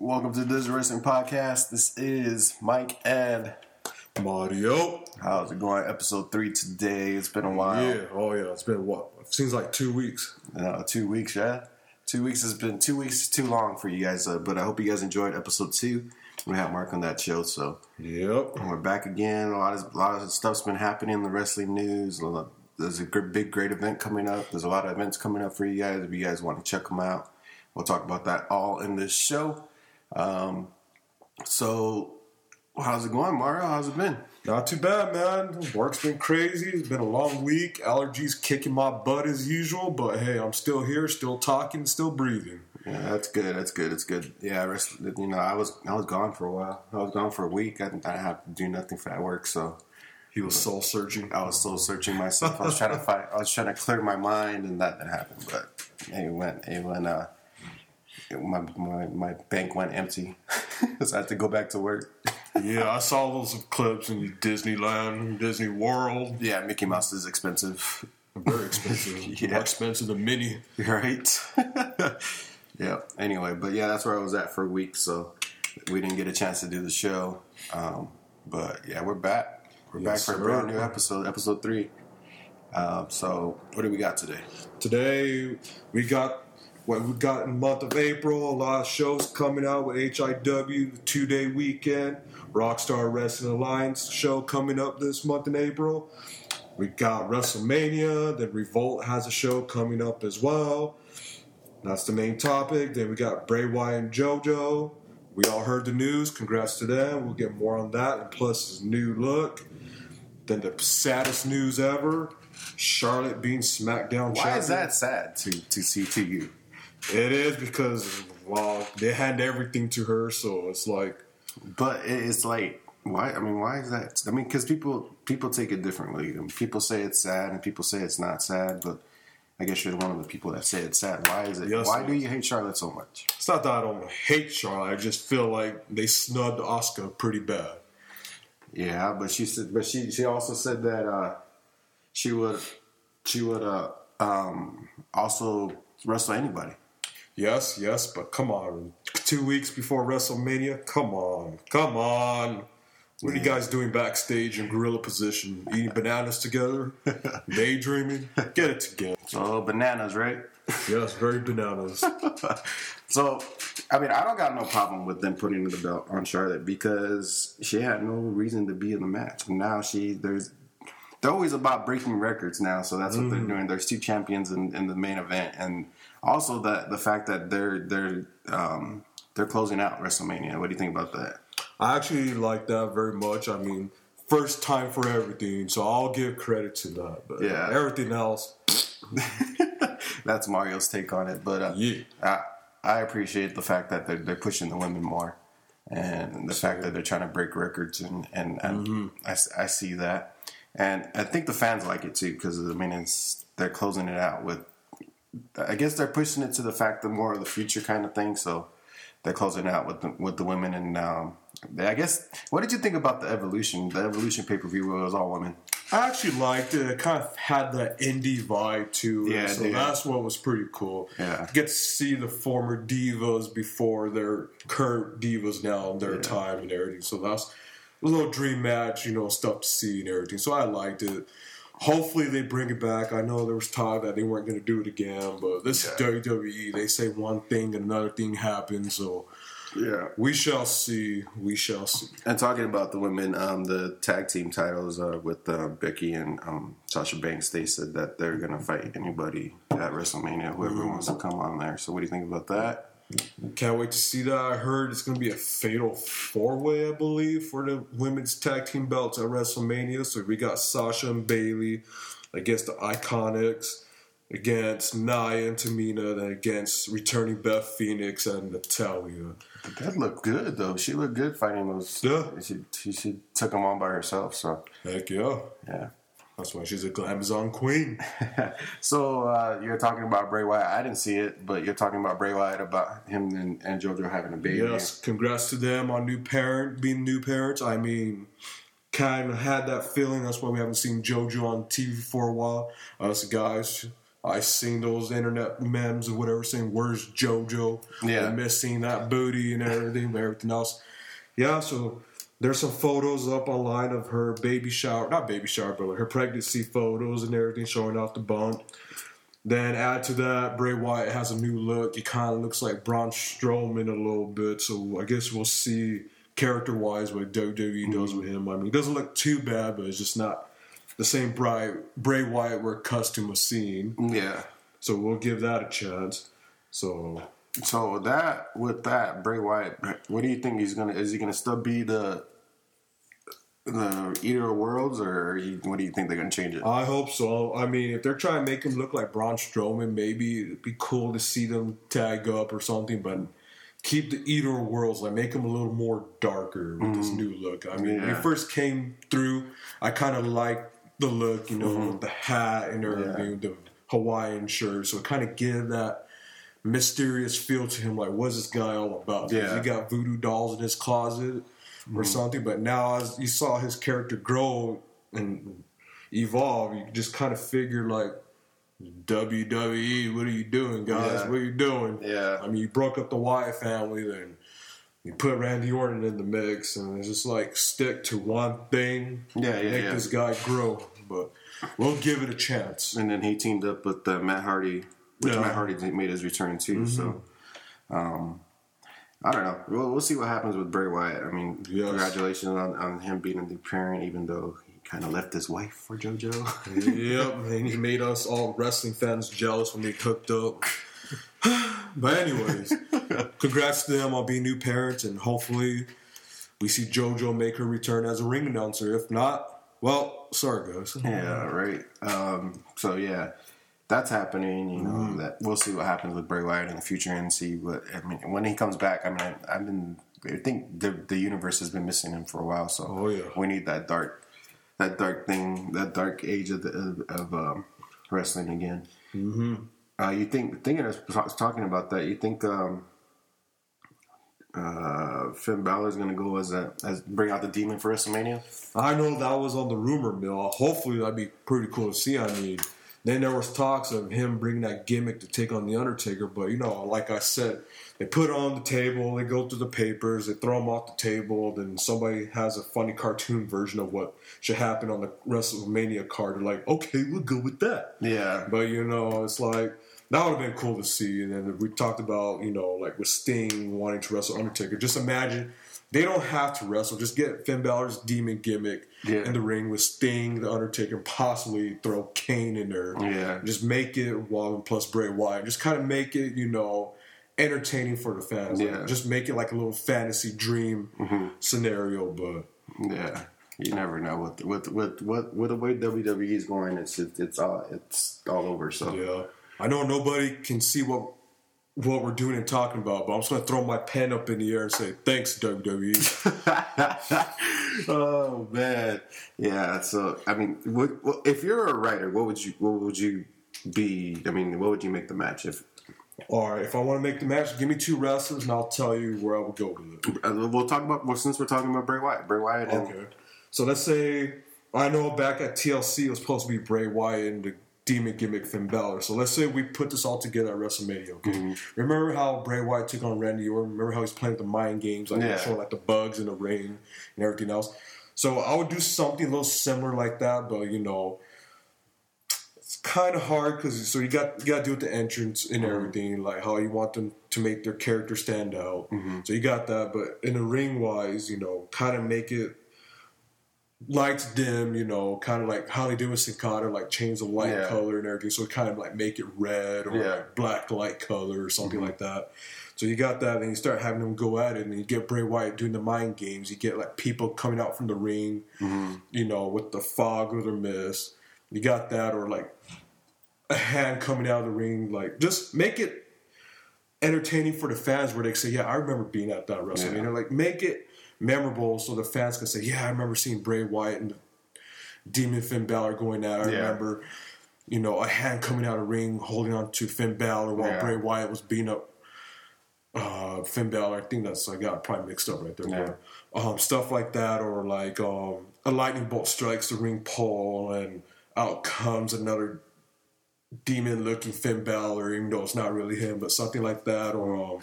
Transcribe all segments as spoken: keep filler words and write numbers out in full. Welcome to the Desert Wrestling Podcast. This is Mike and Mario. How's it going? Episode three today. It's been a while. Yeah. Oh, yeah. It's been what? It seems like two weeks. Uh, two weeks, yeah. Two weeks has been two weeks is too long for you guys, uh, but I hope you guys enjoyed episode two. We have Mark on that show, so yep. And we're back again. A lot of a lot of stuff's been happening in the wrestling news. There's a big, great event coming up. There's a lot of events coming up for you guys. If you guys want to check them out, we'll talk about that all in this show. Um, so how's it going, Mario? How's it been? Not too bad, man. Work's been crazy. It's been a long week. Allergies kicking my butt as usual, but hey, I'm still here, still talking, still breathing. Yeah, that's good. That's good. It's good. Yeah, I rest, you know, I was I was gone for a while. I was gone for a week. I didn't have to do nothing for at work, so he was soul searching. I was soul searching myself. I was trying to find. I was trying to clear my mind, and that didn't happen. But it went. It went. Uh, My, my my bank went empty, so I had to go back to work. Yeah, I saw those clips in Disneyland, Disney World. Yeah, Mickey Mouse is expensive. Very expensive. Yeah. More expensive than Minnie. Right. Yeah. Anyway, but yeah, that's where I was at for a week, so we didn't get a chance to do the show. Um, but yeah, we're back. We're yes, back for a brand new episode, episode three. Um, so what do we got today? Today we got... What we got in the month of April, a lot of shows coming out with H I W, the two-day weekend, Rockstar Wrestling Alliance show coming up this month in April. We got WrestleMania, then Revolt has a show coming up as well. That's the main topic. Then we got Bray Wyatt and JoJo. We all heard the news. Congrats to them. We'll get more on that. And plus his new look. Then the saddest news ever, Charlotte being SmackDown champion. Why is that sad to, to see to you? It is because, well, they had everything to her, so it's like... But it's like, why? I mean, why is that? I mean, because people people take it differently. I mean, people say it's sad, and people say it's not sad, but I guess you're one of the people that say it's sad. Why is it? Yes, why do you hate Charlotte so much? It's not that I don't hate Charlotte. I just feel like they snubbed Oscar pretty bad. Yeah, but she said, but she, she also said that uh, she would, she would uh, um, also wrestle anybody. Yes, yes, but come on. Two weeks before WrestleMania, come on, come on. What are you guys doing backstage in gorilla position? Eating bananas together? Daydreaming? Get it together. So bananas, right? Yes, very bananas. So, I mean, I don't got no problem with them putting the belt on Charlotte because she had no reason to be in the match. Now she, there's... They're always about breaking records now, so that's what mm. they're doing. There's two champions in, in the main event, and also the the fact that they're they're um, they're closing out WrestleMania. What do you think about that? I actually like that very much. I mean, first time for everything, so I'll give credit to that. But yeah, everything else, that's Mario's take on it. But uh, yeah, I, I appreciate the fact that they're they're pushing the women more, and the sure. fact that they're trying to break records, and and, and mm-hmm. I, I see that. And I think the fans like it, too, because, I mean, it's, they're closing it out with... I guess they're pushing it to the fact that more of the future kind of thing, so they're closing it out with the, with the women. And um, they, I guess... What did you think about the Evolution? The Evolution pay-per-view where it was all women. I actually liked it. It kind of had that indie vibe, too. Yeah, so yeah. That's what was pretty cool. Yeah. You get to see the former divas before their current divas now in their yeah. time and everything, so that's... A little dream match, you know, stuff to see and everything. So I liked it. hopefully they bring it back. I know there was talk that they weren't going to do it again, but this yeah. is W W E. They say one thing and another thing happens, so yeah, we shall see. We shall see. And talking about the women, um, the tag team titles uh, with uh, Becky and um, Sasha Banks, they said that they're going to fight anybody at WrestleMania, whoever mm-hmm. wants to come on there. So what do you think about that? Can't wait to see that. I heard it's going to be a fatal four-way, I believe, for the women's tag team belts at WrestleMania. So we got Sasha and Bayley against the Iconics, against Nia and Tamina, and against returning Beth Phoenix and Natalya. That looked good, though. She looked good fighting those. Yeah. She, she, she took them on by herself, so. Heck yeah. Yeah. That's why she's a Glamazon queen. So uh, you're talking about Bray Wyatt. I didn't see it, but you're talking about Bray Wyatt, about him and, and JoJo having a baby. Yes, congrats to them on new parent being new parents. I mean, kind of had that feeling. That's why we haven't seen JoJo on T V for a while. Us guys, I seen those internet memes or whatever saying, "Where's JoJo?" Yeah, I miss seeing that booty and everything, but everything else. Yeah, so. There's some photos up online of her baby shower, not baby shower, but her pregnancy photos and everything showing off the bump. Then add to that, Bray Wyatt has a new look. He kind of looks like Braun Strowman a little bit, so I guess we'll see character-wise what W W E mm-hmm. does with him. I mean, it doesn't look too bad, but it's just not the same Bray, Bray Wyatt we're accustomed to seeing. Yeah. So we'll give that a chance. So... So that with that Bray Wyatt, what do you think he's gonna? Is he gonna still be the the Eater of Worlds, or you, what do you think they're gonna change it? I hope so. I mean, if they're trying to make him look like Braun Strowman, maybe it'd be cool to see them tag up or something. But keep the Eater of Worlds, like make him a little more darker with mm. this new look. I mean, yeah. when he first came through, I kind of liked the look, you know, mm-hmm. with the hat and everything, yeah. the Hawaiian shirt. So it kind of gave that mysterious feel to him, like what's this guy all about? Yeah. He got voodoo dolls in his closet or mm. something. But now, as you saw his character grow and evolve, you just kind of figure like, W W E, what are you doing, guys? Yeah. What are you doing? Yeah, I mean, you broke up the Wyatt family, then you put Randy Orton in the mix, and it's just like stick to one thing. Yeah, yeah, make yeah. this guy grow, but we'll give it a chance. And then he teamed up with uh, Matt Hardy. Which yeah. Matt Hardy made his return too, mm-hmm. so um, I don't know. We'll, we'll see what happens with Bray Wyatt. I mean, yes. congratulations on, on him being a new parent, even though he kind of left his wife for JoJo. Yep, and he made us all wrestling fans jealous when they hooked up. But anyways, congrats to them on being new parents, and hopefully we see JoJo make her return as a ring announcer. If not, well, sorry guys. Yeah, right. Um, so yeah. That's happening, you know. Mm. That we'll see what happens with Bray Wyatt in the future, and see what I mean when he comes back. I mean, I, I've been, I think the the universe has been missing him for a while, so oh, yeah. we need that dark, that dark thing, that dark age of the, of, of um, wrestling again. Mm-hmm. Uh, you think thinking of talking about that? You think um, uh, Finn Balor is going to go as a as bring out the demon for WrestleMania? I know that was on the rumor mill. Hopefully, that'd be pretty cool to see. I mean. Then there was talks of him bringing that gimmick to take on The Undertaker. But, you know, like I said, they put it on the table, they go through the papers, they throw him off the table, then somebody has a funny cartoon version of what should happen on the WrestleMania card. They're like, okay, we'll go with that. Yeah. But, you know, it's like, that would have been cool to see. And then we talked about, you know, like with Sting wanting to wrestle Undertaker. Just imagine, they don't have to wrestle. Just get Finn Balor's demon gimmick yeah. in the ring with Sting, The Undertaker, and possibly throw Kane in there. Yeah. Just make it Wallen plus Bray Wyatt. Just kind of make it, you know, entertaining for the fans. Yeah. Like, just make it like a little fantasy dream mm-hmm. scenario. But yeah, you never know with with with what with the way W W E is going. It's it, it's all it's all over. So yeah, I know nobody can see what. What we're doing and talking about, but I'm just going to throw my pen up in the air and say, thanks, W W E. Oh, man. Yeah, so, I mean, what, what, if you're a writer, what would you what would you be, I mean, what would you make the match? If? All right, if I want to make the match, give me two wrestlers, and I'll tell you where I would go with it. We'll talk about, well, since we're talking about Bray Wyatt. Bray Wyatt. And- okay. So, let's say, I know back at T L C, it was supposed to be Bray Wyatt and the demon gimmick Finn Balor. So let's say we put this all together at WrestleMania, okay? Mm-hmm. Remember how Bray Wyatt took on Randy Orton? Remember how he's playing with the mind games, like yeah. showing like the bugs in the ring and everything else? So I would do something a little similar like that, but you know, it's kind of hard because so you got you got to do with the entrance and mm-hmm. everything, like how you want them to make their character stand out. Mm-hmm. So you got that, but in the ring wise, you know, kind of make it lights dim, you know, kind of like how they do with Sin Cara, like change the light yeah. color and everything. So kind of like make it red or yeah. like black light color or something mm-hmm. like that. So you got that, and you start having them go at it, and you get Bray Wyatt doing the mind games. You get like people coming out from the ring, mm-hmm. you know, with the fog or the mist. You got that, or like a hand coming out of the ring. Like, just make it entertaining for the fans, where they say, "Yeah, I remember being at that WrestleMania." Yeah. Like, make it memorable so the fans can say, "Yeah, I remember seeing Bray Wyatt and Demon Finn Balor going at it. I yeah. remember, you know, a hand coming out of the ring holding on to Finn Balor while yeah. Bray Wyatt was beating up." Uh, Finn Balor, I think that's I got probably mixed up right there. Yeah. Um, stuff like that, or like um, a lightning bolt strikes the ring pole, and out comes another demon-looking Finn Balor, even though it's not really him, but something like that, or um,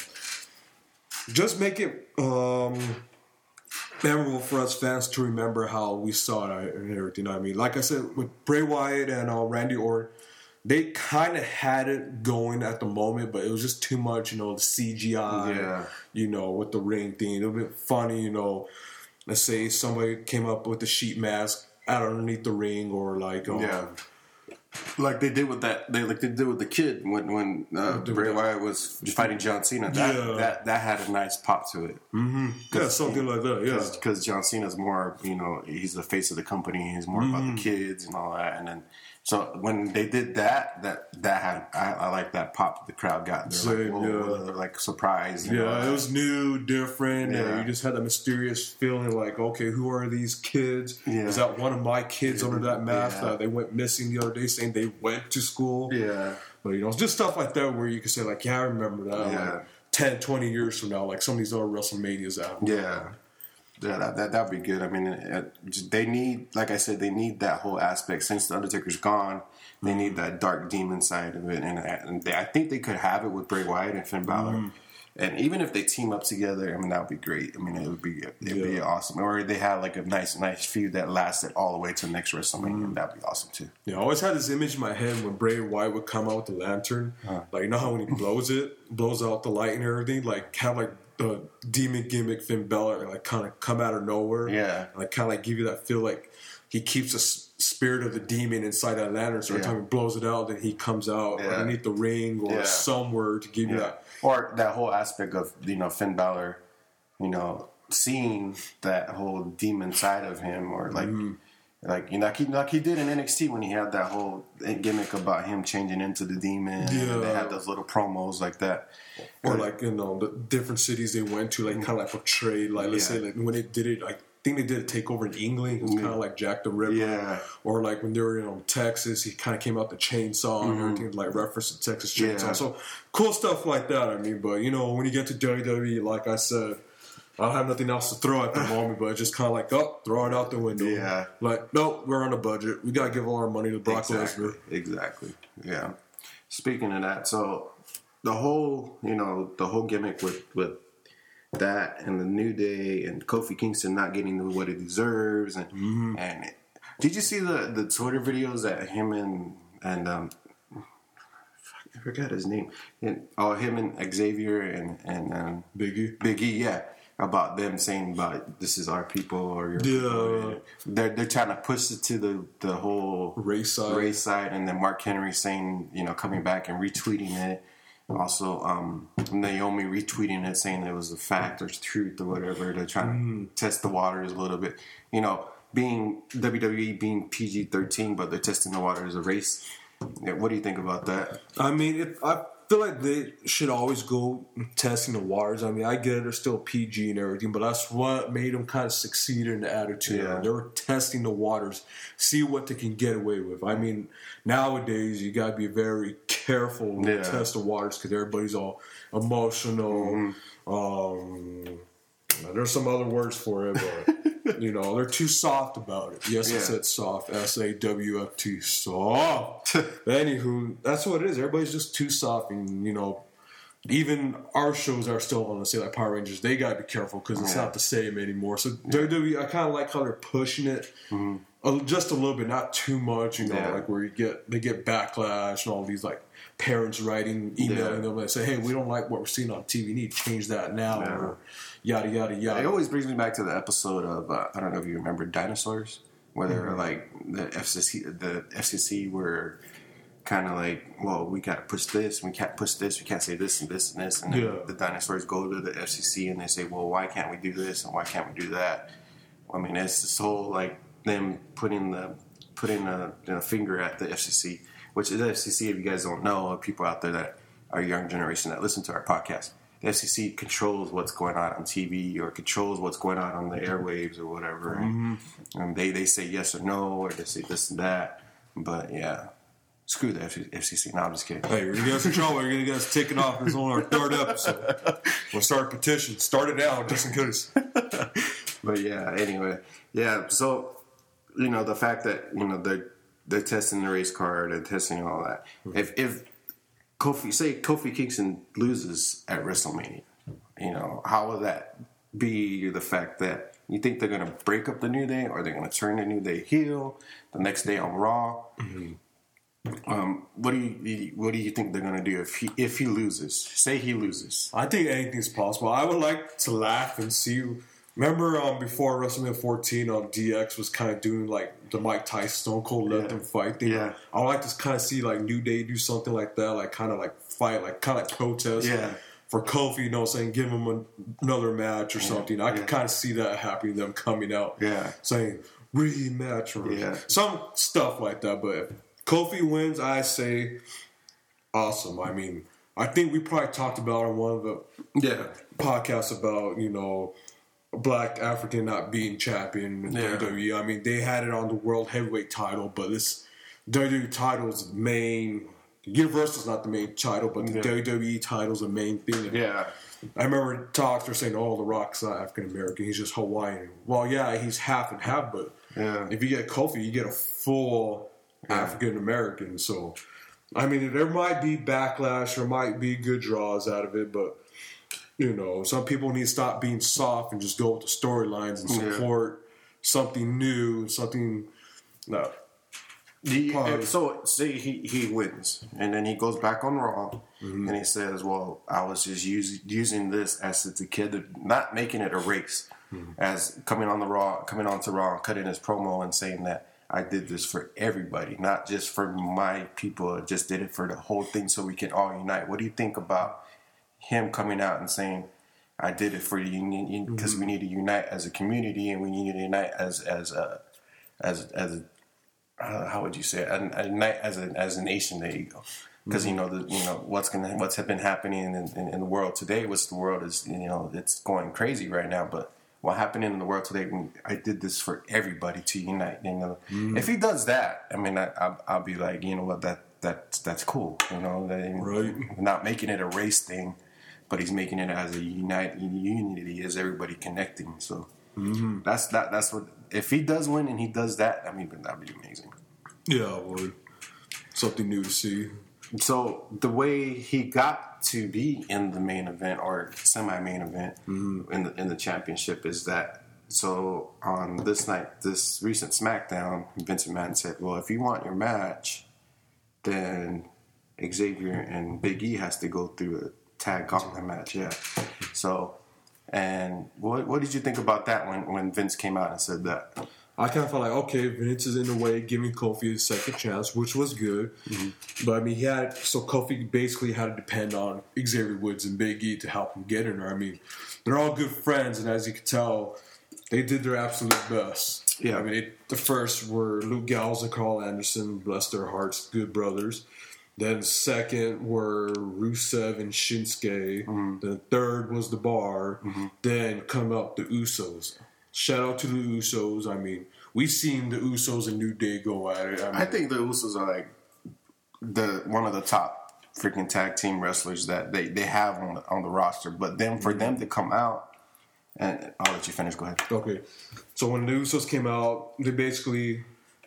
just make it um, memorable for us fans to remember how we saw it and everything. I mean, like I said, with Bray Wyatt and uh, Randy Orton, they kind of had it going at the moment, but it was just too much, you know, the C G I, yeah. you know, with the ring thing. It'll be funny, you know, let's say somebody came up with a sheet mask out underneath the ring, or like, um, yeah, like they did with that, they like they did with the kid when when uh, Bray Wyatt was fighting John Cena. That yeah. that that had a nice pop to it. Mm-hmm. Yeah, something like that. Yeah, because John Cena's more, you know, he's the face of the company. He's more mm-hmm. about the kids and all that, and then. So when they did that, that that had I, I like that pop the crowd got. They're like, yeah. they're like surprised. Yeah, know? It was new, different. Yeah. And you just had that mysterious feeling, like, okay, who are these kids? Yeah. Is that one of my kids yeah. under that mask yeah. that they went missing the other day, saying they went to school? Yeah, but you know, just stuff like that where you can say, like, yeah, I remember that. Yeah. Like ten, twenty years from now, like some of these other WrestleManias out. Yeah. Yeah, that that that'd be good. I mean, it, it, they need, like I said, they need that whole aspect. Since the Undertaker's gone, they mm-hmm. need that dark demon side of it, and, and they, I think they could have it with Bray Wyatt and Finn Balor. Mm-hmm. And even if they team up together, I mean, that'd be great. I mean, it would be it'd yeah. be awesome. Or they had like a nice, nice feud that lasted all the way to the next WrestleMania. Mm-hmm. That'd be awesome too. Yeah, I always had this image in my head when Bray Wyatt would come out with the lantern, huh. like you know how when he blows it, blows out the light and everything, like have like. Uh, demon gimmick Finn Balor, like kind of come out of nowhere, yeah, and, like kind of like give you that feel like he keeps the s- spirit of the demon inside that lantern. So every yeah. time he blows it out, then he comes out yeah. underneath the ring or yeah. somewhere to give yeah. you that, or that whole aspect of, you know, Finn Balor, you know, seeing that whole demon side of him, or like. Mm. Like, you know, like he, like he did in N X T when he had that whole gimmick about him changing into the demon. Yeah. And they had those little promos like that. Or, and like, you know, the different cities they went to, like, kind of like portrayed. Like, let's yeah. say, like, when they did it, I think they did a takeover in England. It was yeah. kind of like Jack the Ripper. Yeah. Or, like, when they were in, you know, Texas, he kind of came out the chainsaw mm-hmm. and everything, like, reference to Texas Chainsaw. Yeah. So, cool stuff like that, I mean. But, you know, when you get to W W E, like I said, I don't have nothing else to throw at the moment, but it's just kind of like, oh, throw it out the window. Yeah. Like, nope, we're on a budget. We got to give all our money to Brock Lesnar. Exactly. exactly. Yeah. Speaking of that, so the whole, you know, the whole gimmick with, with that and the New Day and Kofi Kingston not getting what it deserves. And mm-hmm. and it, did you see the, the Twitter videos that him and, and um, I forgot his name. And, oh, him and Xavier and, and um, Big E. Big E, yeah. About them saying about this is our people or your yeah. people. They're they're trying to push it to the, the whole race side. race side, and then Mark Henry saying, you know, coming back and retweeting it. Also, um, Naomi retweeting it saying it was a fact or truth or whatever. They're trying mm. to test the waters a little bit. You know, being W W E being P G thirteen, but they're testing the waters of race. Yeah, what do you think about that? I mean, it, I. I feel like they should always go testing the waters. I mean, I get it, they're still P G and everything, but that's what made them kind of succeed in the attitude. Yeah. They were testing the waters, see what they can get away with. I mean, nowadays, you got to be very careful when yeah. you test the waters because everybody's all emotional. Mm-hmm. Um, there's some other words for it, but, you know, they're too soft about it. Yes, yeah. I said soft. S A W F T. Soft. Anywho, that's what it is. Everybody's just too soft. And, you know, even our shows are still on, let's say, like Power Rangers. They got to be careful because it's yeah. not the same anymore. So, yeah. W W E, I kind of like how they're pushing it. Mm-hmm. Uh, just a little bit, not too much, you know, yeah. like where you get they get backlash and all these like parents writing, emailing yeah. them and say, hey, we don't like what we're seeing on T V. You need to change that now, yeah. or yada, yada, yada. It always brings me back to the episode of, uh, I don't know if you remember, Dinosaurs, where they were like, the F C C, the F C C were kind of like, well, we got to push this, we can't push this, we can't say this and this and this. And yeah. the dinosaurs go to the F C C and they say, well, why can't we do this and why can't we do that? I mean, it's this whole like, them putting the putting a you know, finger at the F C C, which is the F C C, if you guys don't know, people out there that are young generation that listen to our podcast, the F C C controls what's going on on T V or controls what's going on on the airwaves or whatever. Mm-hmm. And, and they, they say yes or no, or they say this and that. But, yeah, screw the F C C. No, I'm just kidding. Hey, we're going to get us in trouble. We're going to get us taken off. This is on our third episode. We'll start a petition. Start it out, just in case. But, yeah, anyway. Yeah, so... You know, the fact that, you know, they're, they're testing the race car, they're testing all that. Mm-hmm. If if Kofi, say Kofi Kingston loses at WrestleMania, you know, how will that be the fact that you think they're going to break up the New Day or they're going to turn the New Day heel the next day on Raw? Mm-hmm. Um, what do you what do you think they're gonna do if he if he loses? Say he loses. I think anything's possible. I would like to laugh and see you. Remember um, before WrestleMania fourteen, um, D X was kind of doing like the Mike Tyson, Stone Cold let yeah. them fight thing. Yeah. I would like to kind of see like New Day do something like that, like kind of like fight, like kind of like protest yeah. for Kofi, you know what I'm saying? Give him a, another match or yeah. something. I yeah. could kind of see that happening, them coming out yeah. saying rematch or yeah. some stuff like that. But if Kofi wins, I say awesome. I mean, I think we probably talked about on one of the yeah. podcasts about, you know, Black African not being champion in yeah. W W E. I mean, they had it on the world heavyweight title, but this W W E title is the main. Universal's not the main title, but the yeah. W W E title's the main thing. Yeah, I remember talks were saying, "Oh, The Rock's not African American; he's just Hawaiian." Well, yeah, he's half and half, but yeah. if you get Kofi, you get a full yeah. African American. So, I mean, there might be backlash, there might be good draws out of it, but. You know, some people need to stop being soft and just go with the storylines and support yeah. something new, something. No. He, so, say he, he wins, and then he goes back on Raw, mm-hmm. and he says, well, I was just use, using this as a kid, not making it a race, mm-hmm. as coming on the Raw, coming on to Raw, cutting his promo and saying that I did this for everybody, not just for my people. I just did it for the whole thing so we can all unite. What do you think about him coming out and saying, I did it for the union because mm-hmm. we need to unite as a community and we need to unite as as a, as as uh, how would you say it? Unite as a as a nation. There you go. Because mm-hmm. you know the, you know what's gonna what's been happening in, in, in the world today. What's the world is you know it's going crazy right now. But what happened in the world today? When I did this for everybody to unite. You know, mm-hmm. if he does that, I mean, I, I I'll be like, you know what, that that that's cool. You know, they, right? Not making it a race thing. But he's making it as a unite unity, as everybody connecting. So mm-hmm. that's that. That's what. If he does win and he does that, I mean, that'd be amazing. Yeah, or something new to see. So the way he got to be in the main event or semi-main event mm-hmm. in the in the championship is that. So on this night, this recent SmackDown, Vince McMahon said, "Well, if you want your match, then Xavier and Big E has to go through it." Tag gauntlet match, yeah. So, and what what did you think about that when, when Vince came out and said that? I kind of felt like, okay, Vince is in a way giving Kofi a second chance, which was good. Mm-hmm. But, I mean, he had, so Kofi basically had to depend on Xavier Woods and Big E to help him get in there. I mean, they're all good friends, and as you can tell, they did their absolute best. Yeah. I mean, it, the first were Luke Gallows and Carl Anderson, bless their hearts, good brothers. Then second were Rusev and Shinsuke. Mm-hmm. The third was The Bar. Mm-hmm. Then come up the Usos. Shout out to the Usos. I mean, we've seen the Usos and New Day go at it. I, mean, I think the Usos are like the one of the top freaking tag team wrestlers that they, they have on the, on the roster. But then for mm-hmm. them to come out, and I'll let you finish. Go ahead. Okay. So when the Usos came out, they basically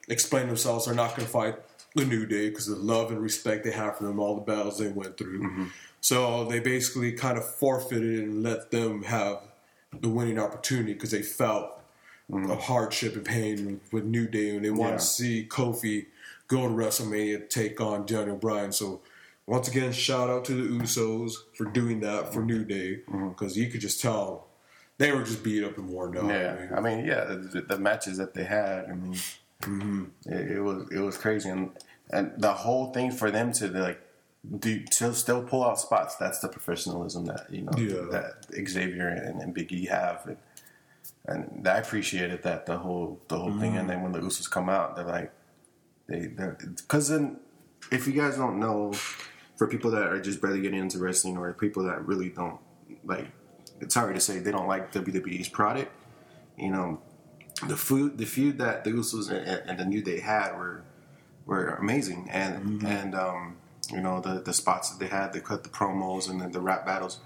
explained themselves. They're not going to fight the New Day, because the love and respect they have for them, all the battles they went through. Mm-hmm. So they basically kind of forfeited and let them have the winning opportunity because they felt mm-hmm. of hardship and pain with New Day, and they want yeah. to see Kofi go to WrestleMania, take on Daniel Bryan. So once again, shout out to the Usos for doing that for New Day, because mm-hmm. you could just tell they were just beat up and worn out. Yeah, I mean, I mean yeah, the, the matches that they had, I mean, mm-hmm. it, it was it was crazy, and and the whole thing for them to like do to still pull out spots. That's the professionalism that you know yeah. that Xavier and, and Big E have, and, and I appreciated that the whole the whole mm-hmm. thing. And then when the Usos come out, they're like they because then if you guys don't know. For people that are just barely getting into wrestling, or people that really don't like, it's hard to say they don't like W W E's product. You know, the feud, the feud that the Usos and, and the New Day had were were amazing, and mm-hmm. and um, you know the the spots that they had, they cut the promos and the, the rap battles.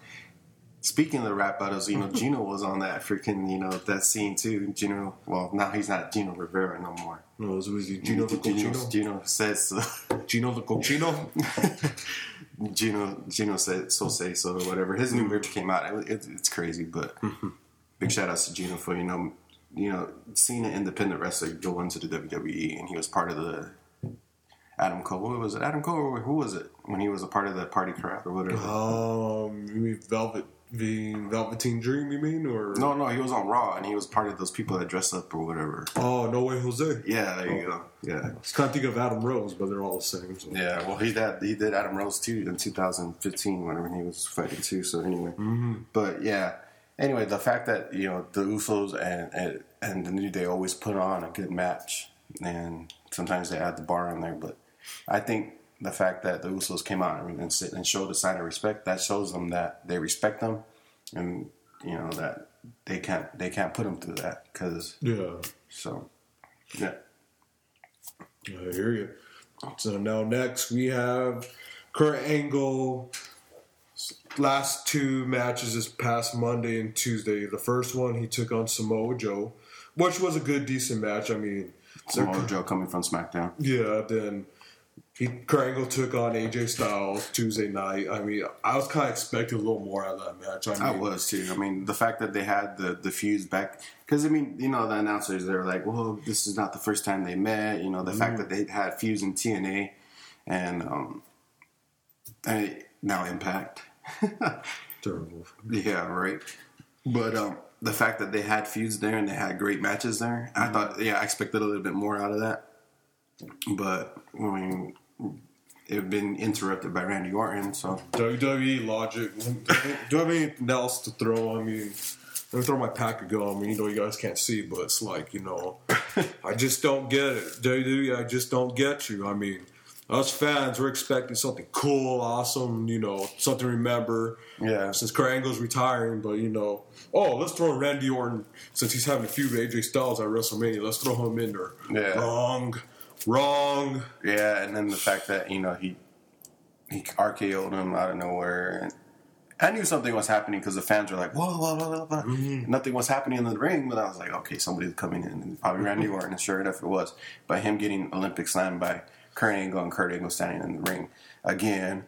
Speaking of the rap battles, you know, Gino was on that freaking, you know, that scene too. Gino, well, now he's not Gino Rivera no more. No, it was Gino the Cochino. Gino says so. Gino the Cochino? Gino, Gino said so, say so, or whatever. His new merch came out. It, it, it's crazy, but big shout outs to Gino for, you know, you know, seeing an independent wrestler go into the W W E, and he was part of the Adam Cole. What was it? Adam Cole, or who was it? When he was a part of the Party Crowd, or whatever. Um, you mean Velvet. The Velveteen Dream, you mean? Or no, no, he was on Raw, and he was part of those people that dress up or whatever. Oh, No Way Jose. Yeah, there you oh. go. Yeah, I was trying to think of Adam Rose, but they're all the same. So. Yeah, well, he did he did Adam Rose too in two thousand fifteen whenever he was fighting too. So anyway, mm-hmm. but yeah, anyway, the fact that you know the Usos and, and and the New Day always put on a good match, and sometimes they add the Bar on there, but I think. The fact that the Usos came out and, sit and showed a sign of respect, that shows them that they respect them, and you know that they can't they can't put them through that. Cause, yeah. So, yeah. I hear you. So now next we have Kurt Angle. Last two matches this past Monday and Tuesday. The first one he took on Samoa Joe, which was a good decent match. I mean, Samoa Joe coming from SmackDown. Yeah. Then. He, Kurt Angle took on A J Styles Tuesday night. I mean, I was kind of expecting a little more out of that match. I, mean, I was, too. I mean, the fact that they had the, the fuse back. Because, I mean, you know, the announcers, they were like, well, this is not the first time they met. You know, the mm-hmm. fact that they had fuse in T N A and um, I, now Impact. Terrible. Yeah, right. But um, the fact that they had fuse there and they had great matches there, mm-hmm. I thought, yeah, I expected a little bit more out of that. But, I mean, it had been interrupted by Randy Orton, so... W W E logic. Do I have anything else to throw? I mean, let me throw my pack of gum. I mean, you know, you guys can't see, but it's like, you know, I just don't get it. W W E, I just don't get you. I mean, us fans, we're expecting something cool, awesome, you know, something to remember. Yeah. Since Kurt Angle's retiring, but, you know, oh, let's throw Randy Orton, since he's having a feud with A J Styles at WrestleMania, let's throw him in there. Yeah. Wrong. Wrong. Yeah, and then the fact that, you know, he he R K O'd him out of nowhere. And I knew something was happening because the fans were like, whoa, whoa, whoa, whoa. Mm-hmm. Nothing was happening in the ring, but I was like, okay, somebody's coming in. And probably Randy Orton, and sure enough it was. But him getting Olympic slammed by Kurt Angle and Kurt Angle standing in the ring again.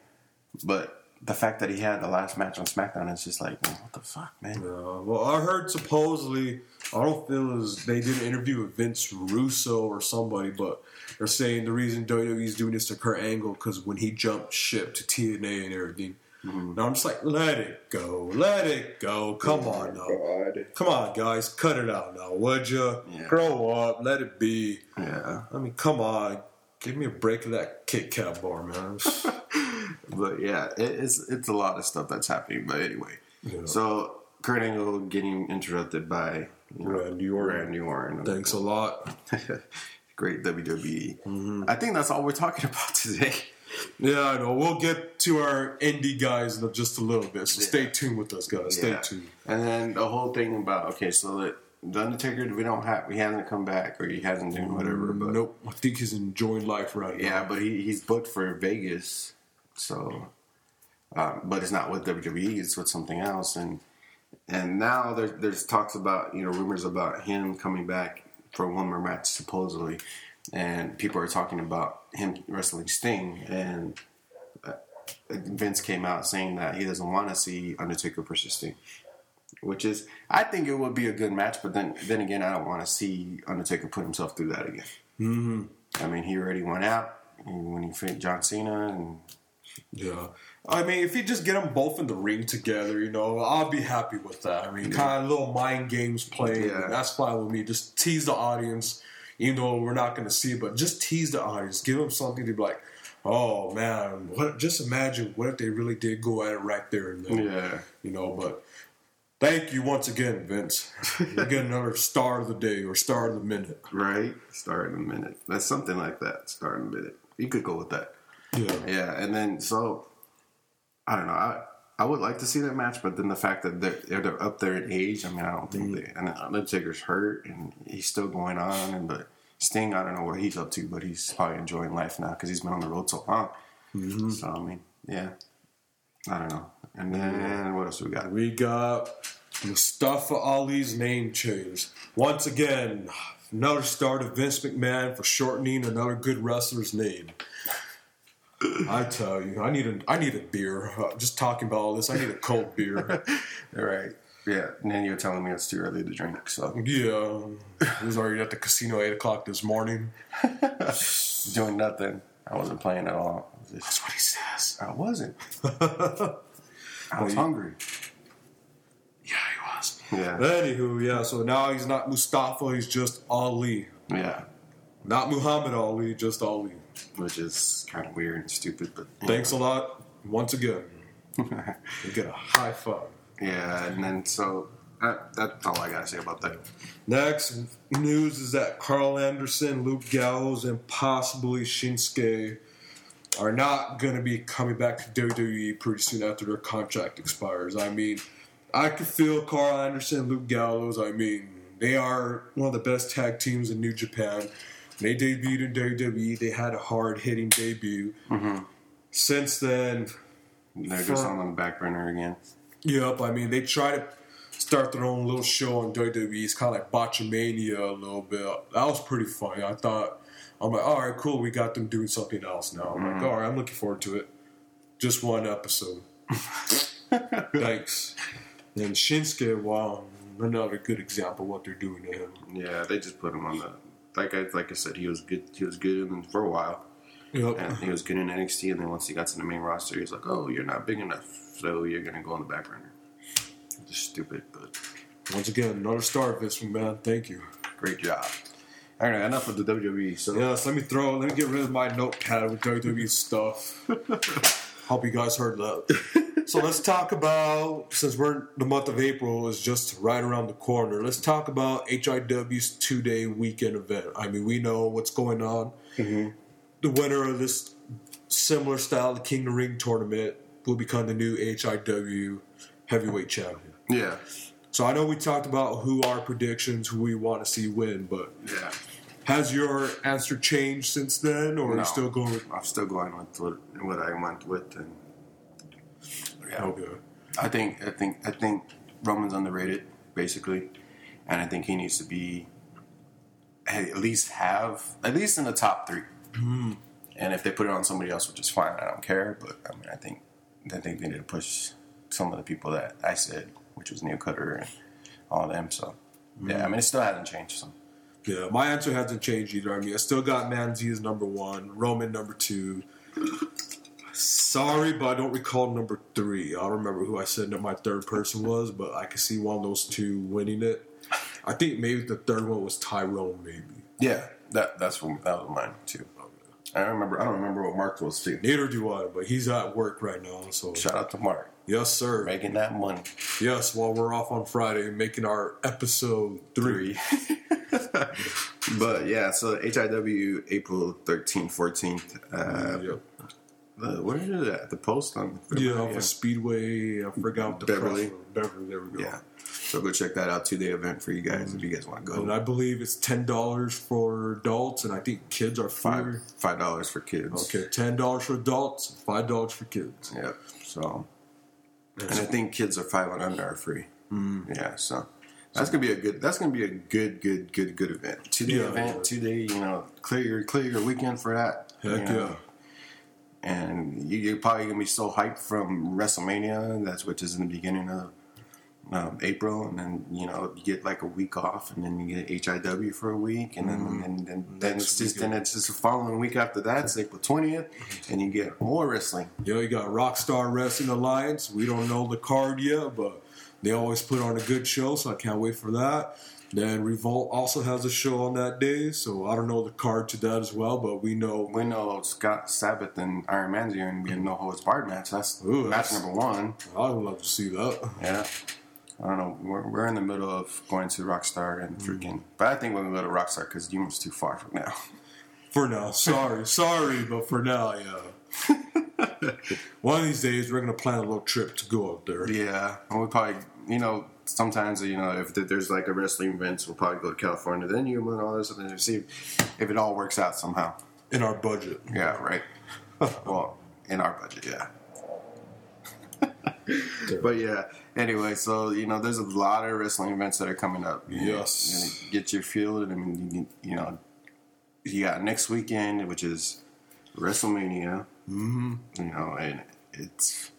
But the fact that he had the last match on SmackDown is just like, what the fuck, man? Yeah, well, I heard supposedly, I don't feel as they did an interview with Vince Russo or somebody, but they're saying the reason W W E's doing this to Kurt Angle because when he jumped ship to T N A and everything. Mm-hmm. Now I'm just like, let it go, let it go. Come oh on now, God. Come on, guys, cut it out now, would you? Yeah. Grow up, let it be. Yeah, I mean, come on, give me a break of that Kit Kat bar, man. But yeah, it's it's a lot of stuff that's happening. But anyway, yeah. So Kurt Angle getting interrupted by you know, Randy Orton. Randy Orton. Thanks a lot. Great W W E. Mm-hmm. I think that's all we're talking about today. Yeah, I know. We'll get to our indie guys in just a little bit. So yeah. Stay tuned with us, guys. Stay yeah. tuned. And then the whole thing about okay, so that. The Undertaker, we don't have, he hasn't come back, or he hasn't done whatever. But nope, I think he's enjoying life right yeah, now. Yeah, but he, he's booked for Vegas, so, um, but it's not with W W E, it's with something else, and and now there, there's talks about, you know, rumors about him coming back for one more match, supposedly, and people are talking about him wrestling Sting, and uh, Vince came out saying that he doesn't want to see Undertaker versus Sting. which is, I think it would be a good match, but then then again, I don't want to see Undertaker put himself through that again. Mm-hmm. I mean, he already went out when he fought John Cena. And yeah. I mean, if you just get them both in the ring together, you know, I'll be happy with that. I mean, yeah. kind of little mind games played. Yeah. That's fine with me. Just tease the audience. You know, we're not going to see it, but just tease the audience. Give them something to be like, oh, man, what? Just imagine what if they really did go at it right there and then. Yeah. You know, but thank you once again, Vince. You get another star of the day or star of the minute. Right? Star of the minute. That's something like that. Star of the minute. You could go with that. Yeah. Yeah, and then, so, I don't know. I I would like to see that match, but then the fact that they're, they're up there in age, I mean, I don't think mm-hmm. they... And Undertaker's hurt, and he's still going on, and but Sting, I don't know what he's up to, but he's probably enjoying life now because he's been on the road so long. Mm-hmm. So, I mean, yeah. I don't know. And then, mm-hmm. what else we got? We got Mustafa Ali's name change. Once again, another star to Vince McMahon for shortening another good wrestler's name. I tell you, I need a, I need a beer. Uh, just talking about all this, I need a cold beer. All right. Yeah. And then you're telling me it's too early to drink, so. Yeah. I was already at the casino at eight o'clock this morning. Doing nothing. I wasn't playing at all. Just, that's what he says. I wasn't. I was hungry. Yeah, he was. Yeah. Anywho, yeah, so now he's not Mustafa, he's just Ali. Yeah. Not Muhammad Ali, just Ali. Which is kind of weird and stupid, but thanks know. a lot once again. You get a high five. Yeah, and then so that, that's all I gotta say about that. Next news is that Carl Anderson, Luke Gallows, and possibly Shinsuke are not gonna be coming back to W W E pretty soon after their contract expires. I mean, I could feel Carl Anderson, Luke Gallows. I mean, they are one of the best tag teams in New Japan. They debuted in W W E. They had a hard-hitting debut. Mm-hmm. Since then... They're just on the back burner again. Yep. I mean, they try to start their own little show on W W E. It's kind of like Botchamania a little bit. That was pretty funny. I thought... I'm like, all right, cool. We got them doing something else now. I'm mm-hmm. like, all right, I'm looking forward to it. Just one episode. Thanks. And Shinsuke, wow. Another good example of what they're doing to him. Yeah, they just put him on the... Like I like I said, he was good. He was good in, for a while, yep. and he was good in N X T. And then once he got to the main roster, he was like, "Oh, you're not big enough, so you're gonna go on the back burner." Just stupid, but once again, another star of this one, man. Thank you. Great job. All right, enough of the W W E. So yes, let me throw. Let me get rid of my notepad with W W E stuff. Hope you guys heard that. So let's talk about, since we're the month of April is just right around the corner, let's talk about H I W's two-day weekend event. I mean, we know what's going on. Mm-hmm. The winner of this similar style, the King of the Ring tournament, will become the new H I W heavyweight champion. Yeah. So I know we talked about who our predictions, who we want to see win, but yeah. Has your answer changed since then, or no, are you still going with... I'm still going with what, what I went with, and yeah. Okay. I think I think I think Roman's underrated, basically, and I think he needs to be at least have at least in the top three. Mm. And if they put it on somebody else, which is fine, I don't care. But I mean, I think I think they need to push some of the people that I said, which was Neil Cutter and all of them. So mm. yeah, I mean, it still hasn't changed. So. Yeah, my answer hasn't changed either. I mean, I still got Manzi as number one, Roman number two. Sorry, but I don't recall number three. I don't remember who I said that my third person was, but I could see one of those two winning it. I think maybe the third one was Tyrone, maybe. Yeah, that that's what, that was mine too. I remember. I don't remember what Mark was too. Neither do I, but he's at work right now. So shout out to Mark. Yes, sir. Making that money. Yes, while we're off on Friday, making our episode three. But yeah, so H I W April thirteenth, fourteenth. Uh, yep. Uh, where is it at? The post on the yeah, off yeah. of Speedway. I forgot the Beverly. Beverly, there we go. Yeah, so go check that out. Two day event for you guys mm-hmm. if you guys want to go. And I believe it's ten dollars for adults, and I think kids are five five dollars for kids. Okay, ten dollars for adults, five dollars for kids. Yep. So, and I think kids are five and under are free. Mm-hmm. Yeah. So that's gonna be a good. That's gonna be a good, good, good, good event. Two day yeah, event. Yeah. Two day. You know, clear your clear your weekend for that. Heck you know. yeah. And you're probably going to be so hyped from WrestleMania, that's which is in the beginning of um, April, and then, you know, you get like a week off, and then you get H I W for a week, and then mm-hmm. and, and, and then it's just then it's just the following week after that, it's April twentieth, and you get more wrestling. Yeah, you got Rockstar Wrestling Alliance. We don't know the card yet, but they always put on a good show, so I can't wait for that. Then Revolt also has a show on that day, so I don't know the card to that as well, but we know... We know Scott Sabbath and Iron Man's here, and we have No Holds Barred match. That's Ooh, match that's, number one. I would love to see that. Yeah. I don't know. We're, we're in the middle of going to Rockstar and freaking... Mm-hmm. But I think we're going to go to Rockstar because Yuma's too far from now. For now. Sorry. sorry, but for now, yeah. One of these days, we're going to plan a little trip to go up there. Yeah. And we probably, you know... Sometimes, you know, if there's like a wrestling event, we'll probably go to California, then Yuma and all this, and then see if, if it all works out somehow. In our budget. Yeah, right. Well, in our budget, yeah. But yeah, anyway, so, you know, there's a lot of wrestling events that are coming up. Yes. You know, get your field. I mean, you know, you got next weekend, which is WrestleMania. Mm-hmm. You know, and it's...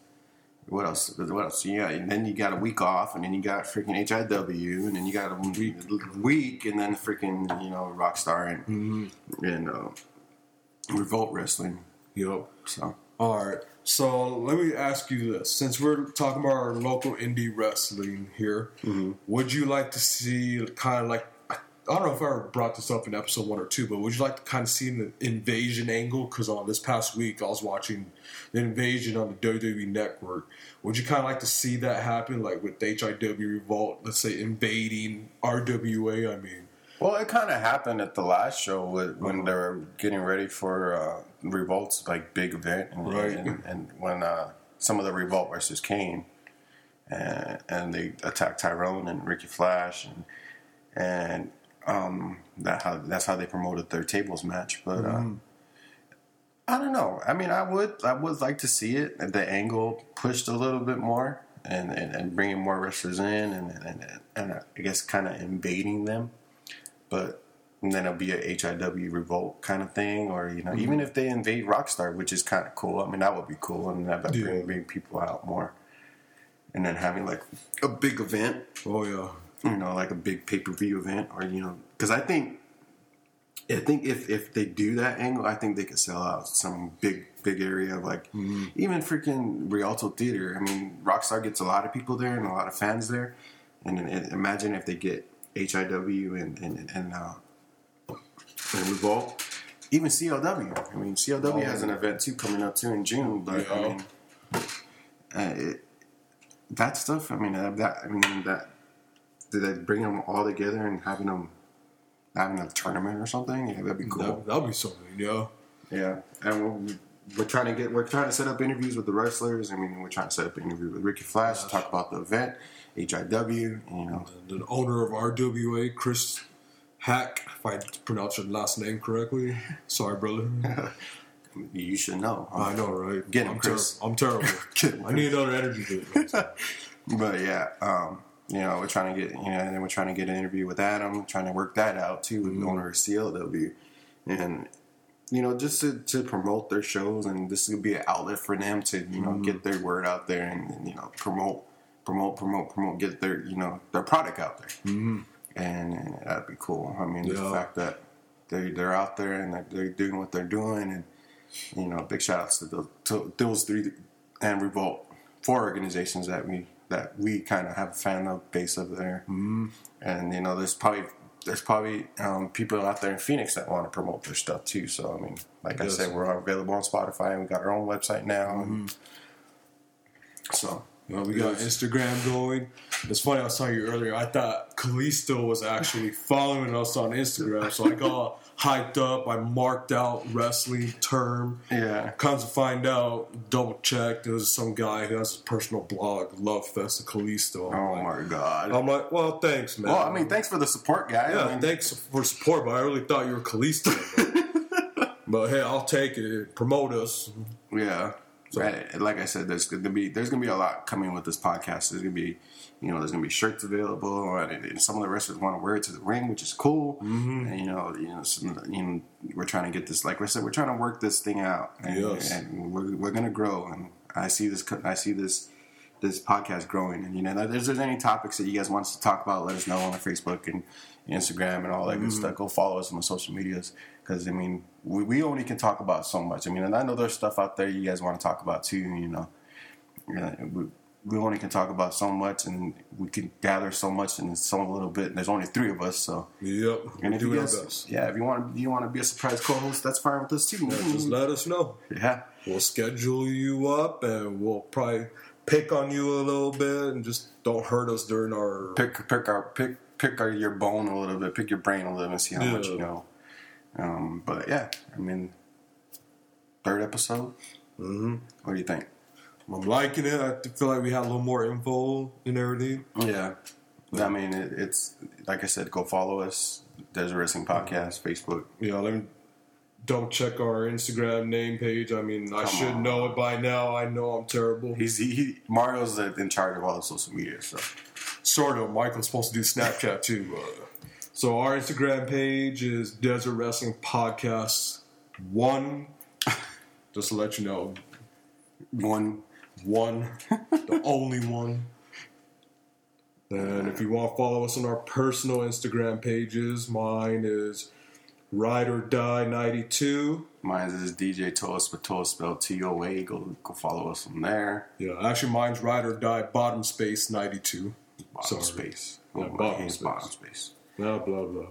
What else? What else? Yeah, and then you got a week off, and then you got freaking H I W, and then you got a week, week and then freaking, you know, Rockstar and mm-hmm. and uh, Revolt Wrestling. Yep. So all right. So let me ask you this: since we're talking about our local indie wrestling here, mm-hmm. would you like to see kind of like I don't know if I ever brought this up in episode one or two, but would you like to kind of see an invasion angle? Because on this past week, I was watching the invasion on the W W E Network. Would you kind of like to see that happen, like with H I W Revolt, let's say, invading R W A, I mean? Well, it kind of happened at the last show with, when uh-huh. they were getting ready for uh, Revolt's, like, big event. And, right. And, and when uh, some of the Revolt wrestlers came, and, and they attacked Tyrone and Ricky Flash, and and um, that how that's how they promoted their tables match, but... Mm-hmm. Uh, I don't know. I mean, I would, I would like to see it the angle pushed a little bit more, and, and, and bringing more wrestlers in, and and, and I guess kind of invading them. But and then it'll be a H I W Revolt kind of thing, or you know, mm-hmm. even if they invade Rockstar, which is kind of cool. I mean, that would be cool, and that would bring, bring people out more. And then having like a big event. Oh yeah. You know, like a big pay per view event, or you know, because I think. I think if, if they do that angle, I think they could sell out some big, big area of like, mm-hmm. even freaking Rialto Theater. I mean, Rockstar gets a lot of people there and a lot of fans there. And, and imagine if they get H I W and and, and, uh, and Revolt. Even C L W. I mean, C L W oh, has an event, too, coming up, too, in June. But, yeah. I mean, uh, it, that stuff, I mean, uh, that, I mean, that, did that bring them all together and having them having a tournament or something, yeah, that'd be cool. That'd be something, yeah. Yeah, and we're, we're trying to get, we're trying to set up interviews with the wrestlers. I mean, we're trying to set up an interview with Ricky Flash Gosh. to talk about the event, H I W, you know. The, the owner of R W A, Chris Hack, if I pronounce your last name correctly. Sorry, brother. You should know. I know, right? Get him, I'm Chris. Ter- I'm terrible. him, I need another energy drink. But yeah, um... You know, we're trying to get, you know, and then we're trying to get an interview with Adam, trying to work that out, too, with mm-hmm. the owner of C L W. And, you know, just to, to promote their shows, and this would be an outlet for them to, you know, mm-hmm. get their word out there and, and, you know, promote, promote, promote, promote, get their, you know, their product out there. Mm-hmm. And, and that'd be cool. I mean, yeah. the fact that they, they're out there and they're, they're doing what they're doing, and, you know, big shout-outs to, the, to those three and Revolt, four organizations that we... that we kind of have a fan base over there. Mm. And, you know, there's probably there's probably um, people out there in Phoenix that want to promote their stuff, too. So, I mean, like yes. I said, we're available on Spotify, and we got our own website now. Mm-hmm. So, you know, we got Instagram going. It's funny, I was telling you earlier, I thought Kalisto was actually following us on Instagram, so I got... hyped up, I marked out wrestling term. Yeah. Comes to find out, double checked, there was some guy who has his personal blog, Love Fest of Kalisto. I'm oh like, my god. I'm like, well, thanks, man. Well, I mean, thanks for the support, guy. Yeah, I mean, thanks for support, but I really thought you were Kalisto. But, but hey, I'll take it. Promote us. Yeah. So, right. Like I said, there's gonna be there's gonna be a lot coming with this podcast. There's gonna be You know, there's going to be shirts available, and, and some of the wrestlers want to wear it to the ring, which is cool. Mm-hmm. And, you know, you know, some, you know, we're trying to get this, like I said, we're trying to work this thing out, and, yes. and we're, we're going to grow. And I see this, I see this this podcast growing. And, you know, if there's any topics that you guys want us to talk about, let us know on our Facebook and Instagram and all that mm-hmm. good stuff. Go follow us on the social medias because, I mean, we, we only can talk about so much. I mean, and I know there's stuff out there you guys want to talk about too, you know. Uh, we, we only can talk about so much, and we can gather so much in so little bit. And there's only three of us, so yep. And if you guys, yeah, if you want, you want to be a surprise co-host, that's fine with us too. Yeah, just let us know. Yeah, we'll schedule you up, and we'll probably pick on you a little bit, and just don't hurt us during our pick, pick our pick, pick our, your bone a little bit, pick your brain a little bit, and see how yeah. much you know. Um, but yeah, I mean, third episode. Mm-hmm. What do you think? I'm liking it. I feel like we had a little more info and everything. Yeah. I mean, it, it's, like I said, go follow us. Desert Wrestling Podcast, Facebook. Yeah, let me, don't check our Instagram name page. I mean, Come I should on. know it by now. I know I'm terrible. He's he, he Mario's in charge of all the social media, so. Sort of. Michael's supposed to do Snapchat, too. Uh, so our Instagram page is Desert Wrestling Podcast one. Just to let you know. One. One, the only one. And if you want to follow us on our personal Instagram pages, mine is Ride or Die ninety-two. Mine is D J Toast, but Toast spelled T O A. Go, go follow us on there. Yeah, actually, mine's Ride or Die Bottom Space ninety-two. Bottom Sorry. space. Yeah, oh, bottom space. Bottom space. Blah blah blah.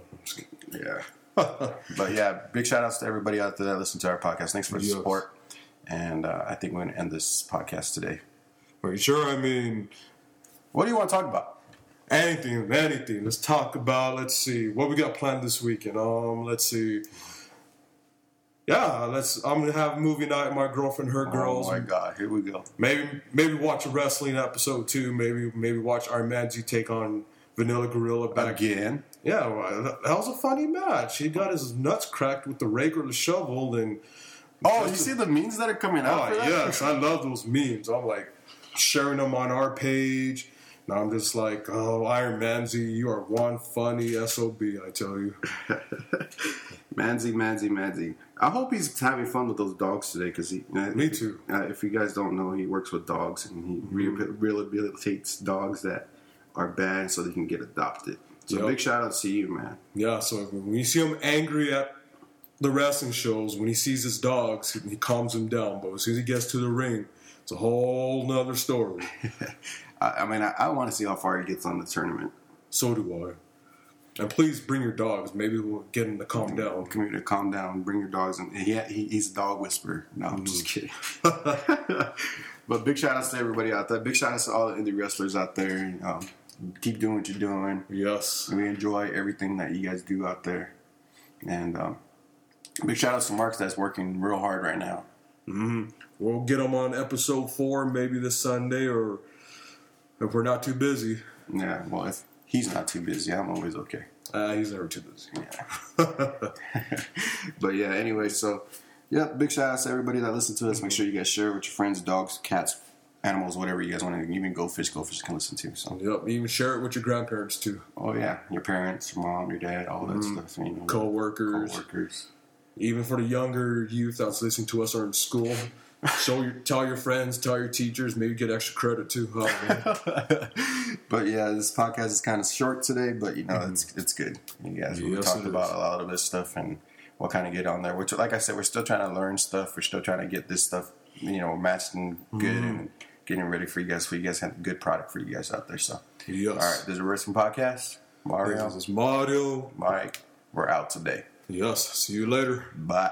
Yeah. But yeah, big shout outs to everybody out there that listens to our podcast. Thanks for the yes. support. And uh, I think we're going to end this podcast today. Are you sure? I mean, what do you want to talk about? Anything, anything. Let's talk about, let's see, what we got planned this weekend. Um, let's see. Yeah, let's. I'm going to have movie night with my girlfriend, her girls. Oh, my God. Here we go. Maybe maybe watch a wrestling episode, too. Maybe maybe watch Iron Manji take on Vanilla Gorilla back again. Yeah, that was a funny match. He got his nuts cracked with the rake or the shovel, and... Oh, you see the memes that are coming out? Oh, yes. I love those memes. I'm, like, sharing them on our page. And I'm just like, oh, Iron Manzy, you are one funny S O B, I tell you. Manzy, Manzy, Manzy. I hope he's having fun with those dogs today. Cause he, uh, Me too. Uh, if you guys don't know, he works with dogs. And he mm-hmm. rehabilitates dogs that are bad so they can get adopted. So yep. big shout-out to you, man. Yeah, so when you see him angry at the wrestling shows, when he sees his dogs, he calms him down. But as soon as he gets to the ring, it's a whole nother story. I, I mean, I, I want to see how far he gets on the tournament. So do I. And please bring your dogs. Maybe we'll get him to calm down. Come here to calm down. Bring your dogs. And he, he, he's a dog whisperer. No, I'm mm-hmm. just kidding. But big shout outs to everybody out there. Big shout outs to all the indie wrestlers out there. You know, keep doing what you're doing. Yes. We enjoy everything that you guys do out there. And, um, big shout out to Marks that's working real hard right now. Mm-hmm. We'll get him on episode four maybe this Sunday, or if we're not too busy. Yeah, well, if he's not too busy, I'm always okay. Uh, he's never too busy. Yeah. But yeah, anyway, so, yeah, big shout out to everybody that listened to us. Make sure you guys share with your friends, dogs, cats, animals, whatever you guys want to. Even Goldfish, Goldfish can listen to. So. Yep, even share it with your grandparents too. Oh, yeah, your parents, your mom, your dad, all that mm-hmm. stuff. You know, co-workers. Co-workers. Even for the younger youth that's listening to us or in school, show your, tell your friends, tell your teachers, maybe get extra credit too. Oh, but yeah, this podcast is kind of short today, but you know, mm-hmm. it's it's good. You guys, yes, we talked about a lot of this stuff and what kind of get on there. Which, like I said, we're still trying to learn stuff. We're still trying to get this stuff, you know, matched and good mm-hmm. and getting ready for you guys. So you guys have a good product for you guys out there. So, yes. All right, this is a Wrestling Podcast. Mario, this is Mario, Mike. We're out today. Yes, see you later. Bye.